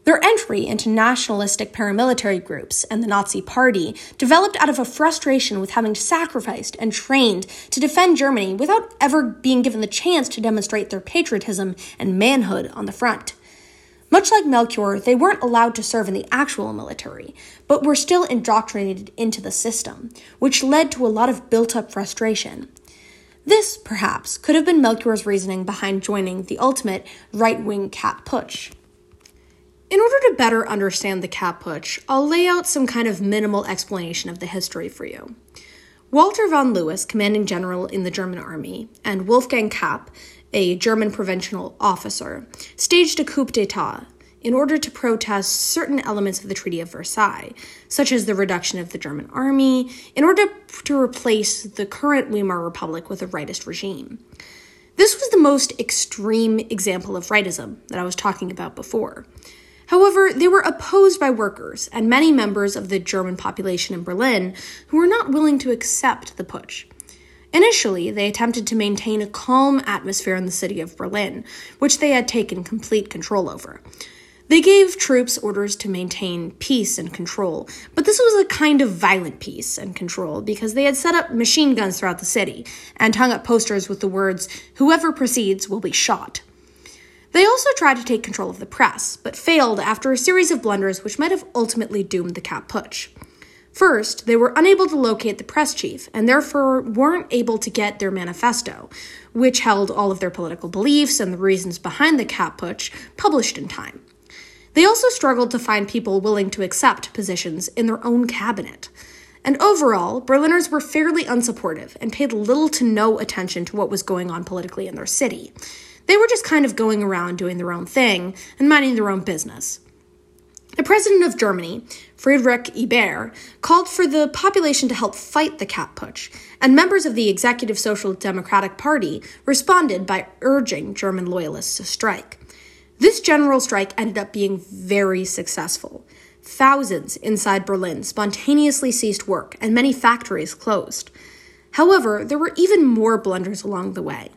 Their entry into nationalistic paramilitary groups and the Nazi Party developed out of a frustration with having sacrificed and trained to defend Germany without ever being given the chance to demonstrate their patriotism and manhood on the front. Much like Melchior, they weren't allowed to serve in the actual military, but were still indoctrinated into the system, which led to a lot of built-up frustration. This, perhaps, could have been Melchior's reasoning behind joining the ultimate right-wing Kapp Putsch. In order to better understand the Kapp Putsch, I'll lay out some kind of minimal explanation of the history for you. Walter von Lüttwitz, commanding general in the German army, and Wolfgang Kapp, a German provincial officer, staged a coup d'etat in order to protest certain elements of the Treaty of Versailles, such as the reduction of the German army, in order to replace the current Weimar Republic with a rightist regime. This was the most extreme example of rightism that I was talking about before. However, they were opposed by workers and many members of the German population in Berlin who were not willing to accept the putsch. Initially, they attempted to maintain a calm atmosphere in the city of Berlin, which they had taken complete control over. They gave troops orders to maintain peace and control, but this was a kind of violent peace and control because they had set up machine guns throughout the city and hung up posters with the words, "Whoever proceeds will be shot." They also tried to take control of the press, but failed after a series of blunders which might have ultimately doomed the Kapp Putsch. First, they were unable to locate the press chief and therefore weren't able to get their manifesto, which held all of their political beliefs and the reasons behind the Kapp Putsch, published in time. They also struggled to find people willing to accept positions in their own cabinet. And overall, Berliners were fairly unsupportive and paid little to no attention to what was going on politically in their city. They were just kind of going around doing their own thing and minding their own business. The president of Germany, Friedrich Ebert, called for the population to help fight the Kapp Putsch, and members of the Executive Social Democratic Party responded by urging German loyalists to strike. This general strike ended up being very successful. Thousands inside Berlin spontaneously ceased work, and many factories closed. However, there were even more blunders along the way.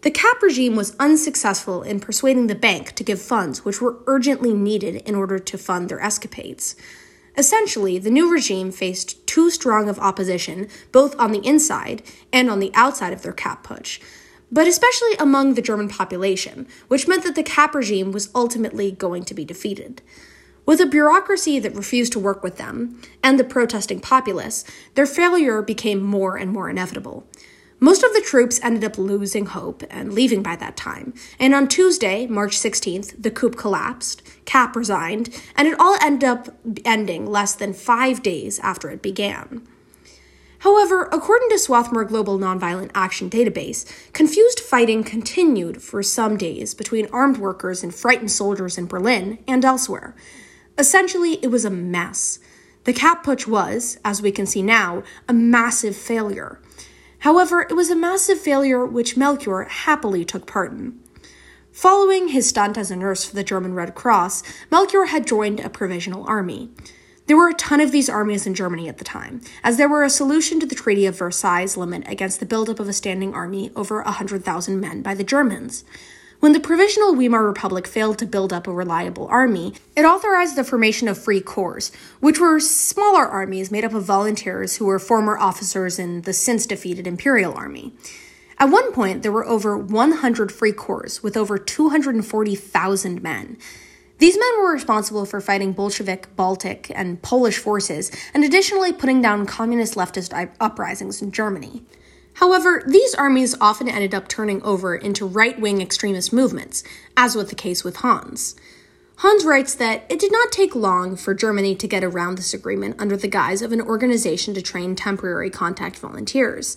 The Kapp regime was unsuccessful in persuading the bank to give funds which were urgently needed in order to fund their escapades. Essentially, the new regime faced too strong of opposition, both on the inside and on the outside of their Kapp Putsch, but especially among the German population, which meant that the Kapp regime was ultimately going to be defeated. With a bureaucracy that refused to work with them, and the protesting populace, their failure became more and more inevitable. Most of the troops ended up losing hope and leaving by that time, and on Tuesday, March 16th, the coup collapsed, Kapp resigned, and it all ended up ending less than 5 days after it began. However, according to Swarthmore Global Nonviolent Action Database, confused fighting continued for some days between armed workers and frightened soldiers in Berlin and elsewhere. Essentially, it was a mess. The Kapp Putsch was, as we can see now, a massive failure. However, it was a massive failure which Melchior happily took part in. Following his stunt as a nurse for the German Red Cross, Melchior had joined a provisional army. There were a ton of these armies in Germany at the time, as there were a solution to the Treaty of Versailles limit against the buildup of a standing army over 100,000 men by the Germans. When the Provisional Weimar Republic failed to build up a reliable army, it authorized the formation of free corps, which were smaller armies made up of volunteers who were former officers in the since-defeated Imperial Army. At one point, there were over 100 free corps with over 240,000 men. These men were responsible for fighting Bolshevik, Baltic, and Polish forces, and additionally putting down communist leftist uprisings in Germany. However, these armies often ended up turning over into right-wing extremist movements, as was the case with Hans. Hans writes that it did not take long for Germany to get around this agreement under the guise of an organization to train temporary contact volunteers.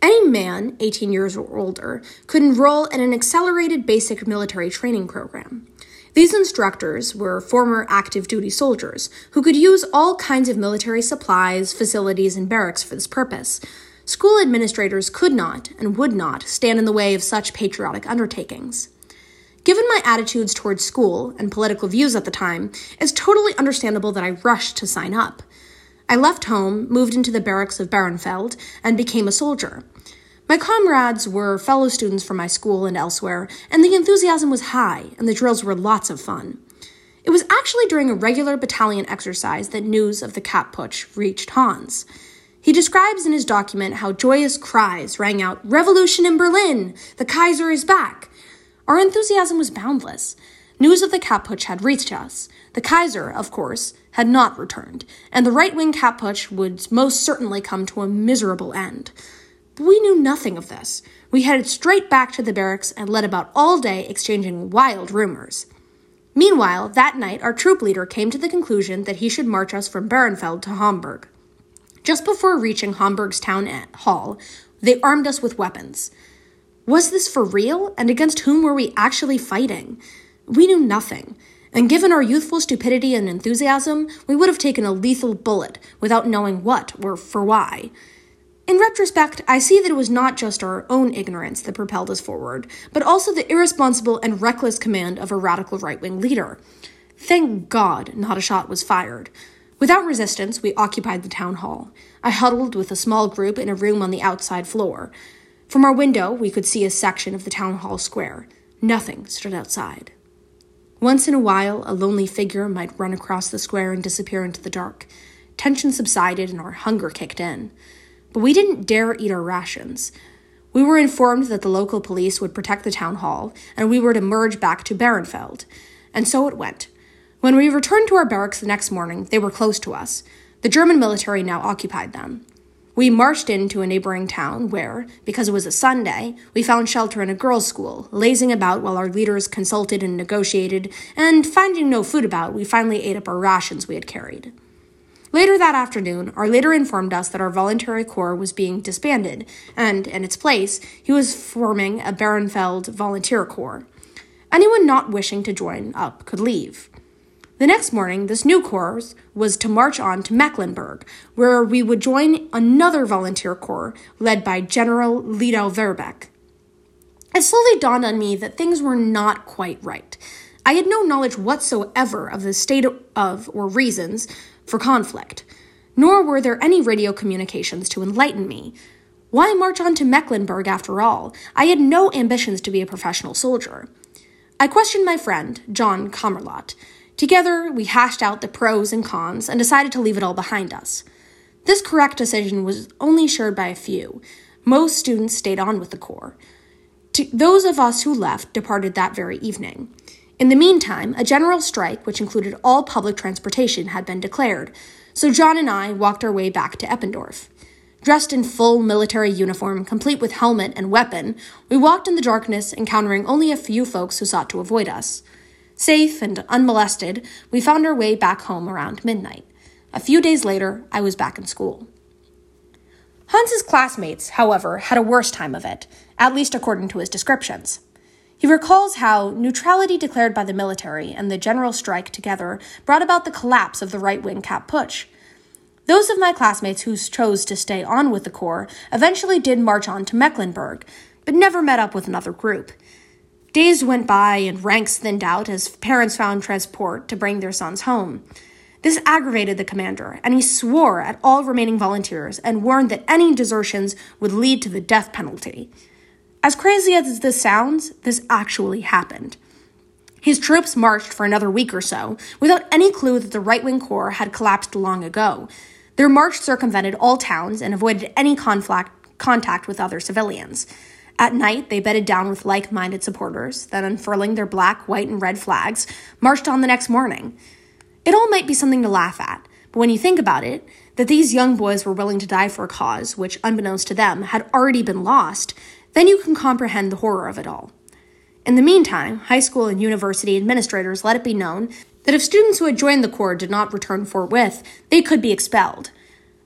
Any man, 18 years or older, could enroll in an accelerated basic military training program. These instructors were former active-duty soldiers who could use all kinds of military supplies, facilities, and barracks for this purpose. School administrators could not and would not stand in the way of such patriotic undertakings. Given my attitudes towards school and political views at the time, it's totally understandable that I rushed to sign up. I left home, moved into the barracks of Bahrenfeld, and became a soldier. My comrades were fellow students from my school and elsewhere, and the enthusiasm was high, and the drills were lots of fun. It was actually during a regular battalion exercise that news of the Kapp Putsch reached Hans. He describes in his document how joyous cries rang out, "Revolution in Berlin! The Kaiser is back!" Our enthusiasm was boundless. News of the Kapp Putsch had reached us. The Kaiser, of course, had not returned, and the right-wing Kapp Putsch would most certainly come to a miserable end. But we knew nothing of this. We headed straight back to the barracks and led about all day, exchanging wild rumors. Meanwhile, that night, our troop leader came to the conclusion that he should march us from Bahrenfeld to Hamburg. Just before reaching Hamburg's town hall, they armed us with weapons. Was this for real? And against whom were we actually fighting? We knew nothing. And given our youthful stupidity and enthusiasm, we would have taken a lethal bullet without knowing what or for why. In retrospect, I see that it was not just our own ignorance that propelled us forward, but also the irresponsible and reckless command of a radical right-wing leader. Thank God, not a shot was fired. Without resistance, we occupied the town hall. I huddled with a small group in a room on the outside floor. From our window, we could see a section of the town hall square. Nothing stood outside. Once in a while, a lonely figure might run across the square and disappear into the dark. Tension subsided and our hunger kicked in. But we didn't dare eat our rations. We were informed that the local police would protect the town hall, and we were to merge back to Bahrenfeld. And so it went. When we returned to our barracks the next morning, they were close to us. The German military now occupied them. We marched into a neighboring town where, because it was a Sunday, we found shelter in a girls' school, lazing about while our leaders consulted and negotiated, and finding no food about, we finally ate up our rations we had carried. Later that afternoon, our leader informed us that our voluntary corps was being disbanded, and, in its place, he was forming a Bahrenfeld volunteer corps. Anyone not wishing to join up could leave. The next morning, this new corps was to march on to Mecklenburg, where we would join another volunteer corps led by General Lettow-Vorbeck. It slowly dawned on me that things were not quite right. I had no knowledge whatsoever of the state of or reasons for conflict, nor were there any radio communications to enlighten me. Why march on to Mecklenburg after all? I had no ambitions to be a professional soldier. I questioned my friend, John Kamerlot. Together, we hashed out the pros and cons and decided to leave it all behind us. This correct decision was only shared by a few. Most students stayed on with the Corps. Those of us who left departed that very evening. In the meantime, a general strike, which included all public transportation, had been declared, so John and I walked our way back to Eppendorf. Dressed in full military uniform, complete with helmet and weapon, we walked in the darkness, encountering only a few folks who sought to avoid us. Safe and unmolested, we found our way back home around midnight. A few days later, I was back in school. Hans's classmates, however, had a worse time of it, at least according to his descriptions. He recalls how neutrality declared by the military and the general strike together brought about the collapse of the right-wing Kapp Putsch. Those of my classmates who chose to stay on with the Corps eventually did march on to Mecklenburg, but never met up with another group. Days went by and ranks thinned out as parents found transport to bring their sons home. This aggravated the commander, and he swore at all remaining volunteers and warned that any desertions would lead to the death penalty. As crazy as this sounds, this actually happened. His troops marched for another week or so, without any clue that the right-wing corps had collapsed long ago. Their march circumvented all towns and avoided any contact with other civilians. At night, they bedded down with like-minded supporters, then unfurling their black, white, and red flags, marched on the next morning. It all might be something to laugh at, but when you think about it, that these young boys were willing to die for a cause which, unbeknownst to them, had already been lost, then you can comprehend the horror of it all. In the meantime, high school and university administrators let it be known that if students who had joined the Corps did not return forthwith, they could be expelled.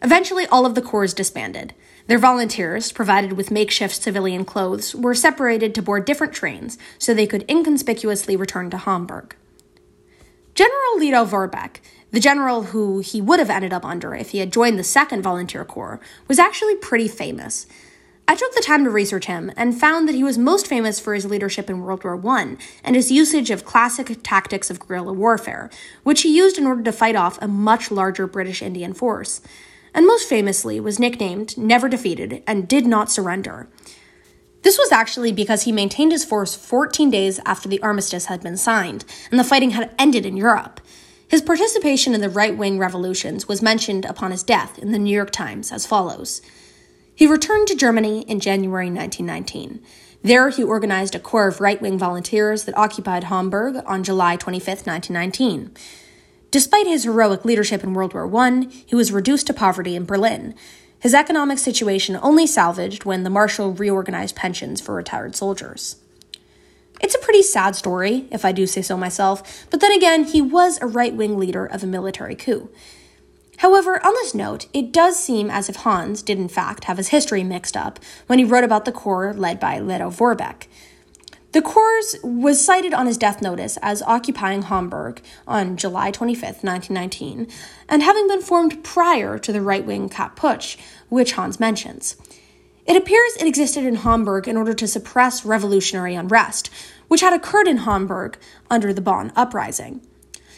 Eventually, all of the corps disbanded. Their volunteers, provided with makeshift civilian clothes, were separated to board different trains so they could inconspicuously return to Hamburg. General Lettow-Vorbeck, the general who he would have ended up under if he had joined the Second Volunteer Corps, was actually pretty famous. I took the time to research him and found that he was most famous for his leadership in World War I and his usage of classic tactics of guerrilla warfare, which he used in order to fight off a much larger British Indian force, and most famously was nicknamed Never Defeated and Did Not Surrender. This was actually because he maintained his force 14 days after the armistice had been signed and the fighting had ended in Europe. His participation in the right-wing revolutions was mentioned upon his death in the New York Times as follows. He returned to Germany in January 1919. There he organized a corps of right-wing volunteers that occupied Hamburg on July 25, 1919. Despite his heroic leadership in World War I, he was reduced to poverty in Berlin, his economic situation only salvaged when the Marshal reorganized pensions for retired soldiers. It's a pretty sad story, if I do say so myself, but then again, he was a right-wing leader of a military coup. However, on this note, it does seem as if Hans did in fact have his history mixed up when he wrote about the corps led by Lettow-Vorbeck. The corps was cited on his death notice as occupying Hamburg on July 25, 1919, and having been formed prior to the right-wing Kapp Putsch, which Hans mentions. It appears it existed in Hamburg in order to suppress revolutionary unrest, which had occurred in Hamburg under the Bonn Uprising.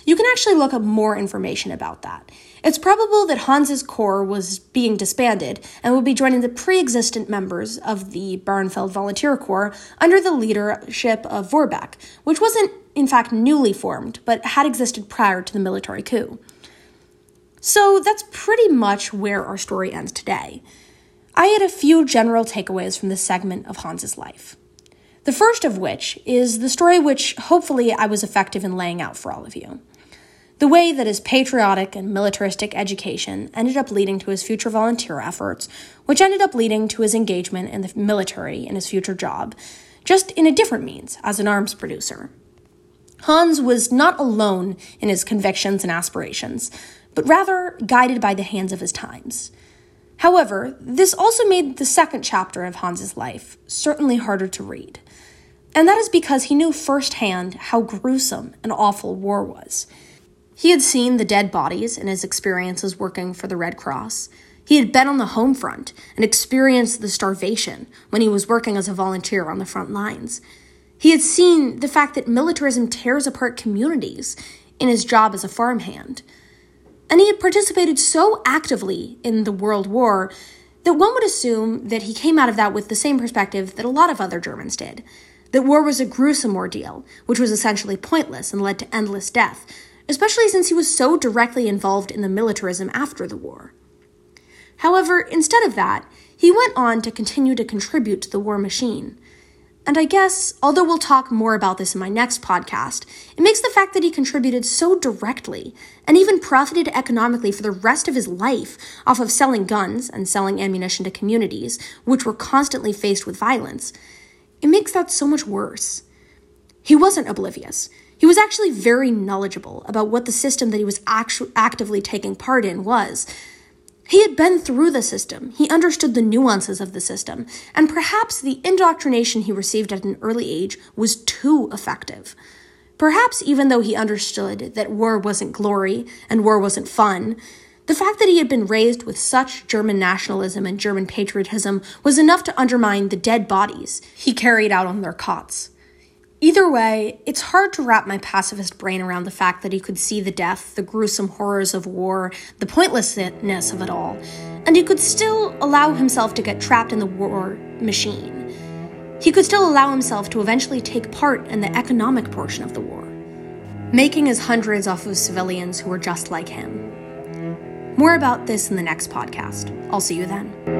You can actually look up more information about that. It's probable that Hans's corps was being disbanded and would be joining the pre-existent members of the Bahrenfeld Volunteer Corps under the leadership of Vorbeck, which wasn't in fact, newly formed, but had existed prior to the military coup. So that's pretty much where our story ends today. I had a few general takeaways from this segment of Hans's life. The first of which is the story which hopefully I was effective in laying out for all of you. The way that his patriotic and militaristic education ended up leading to his future volunteer efforts, which ended up leading to his engagement in the military and his future job, just in a different means, as an arms producer. Hans was not alone in his convictions and aspirations, but rather guided by the hands of his times. However, this also made the second chapter of Hans's life certainly harder to read. And that is because he knew firsthand how gruesome and awful war was. He had seen the dead bodies in his experiences working for the Red Cross. He had been on the home front and experienced the starvation when he was working as a volunteer on the front lines. He had seen the fact that militarism tears apart communities in his job as a farmhand. And he had participated so actively in the World War that one would assume that he came out of that with the same perspective that a lot of other Germans did, that war was a gruesome ordeal, which was essentially pointless and led to endless death, especially since he was so directly involved in the militarism after the war. However, instead of that, he went on to continue to contribute to the war machine. And I guess, although we'll talk more about this in my next podcast, it makes the fact that he contributed so directly and even profited economically for the rest of his life off of selling guns and selling ammunition to communities, which were constantly faced with violence, it makes that so much worse. He wasn't oblivious. He was actually very knowledgeable about what the system that he was actively taking part in was. He had been through the system, he understood the nuances of the system, and perhaps the indoctrination he received at an early age was too effective. Perhaps even though he understood that war wasn't glory and war wasn't fun, the fact that he had been raised with such German nationalism and German patriotism was enough to undermine the dead bodies he carried out on their cots. Either way, it's hard to wrap my pacifist brain around the fact that he could see the death, the gruesome horrors of war, the pointlessness of it all, and he could still allow himself to get trapped in the war machine. He could still allow himself to eventually take part in the economic portion of the war, making his hundreds off of civilians who were just like him. More about this in the next podcast. I'll see you then.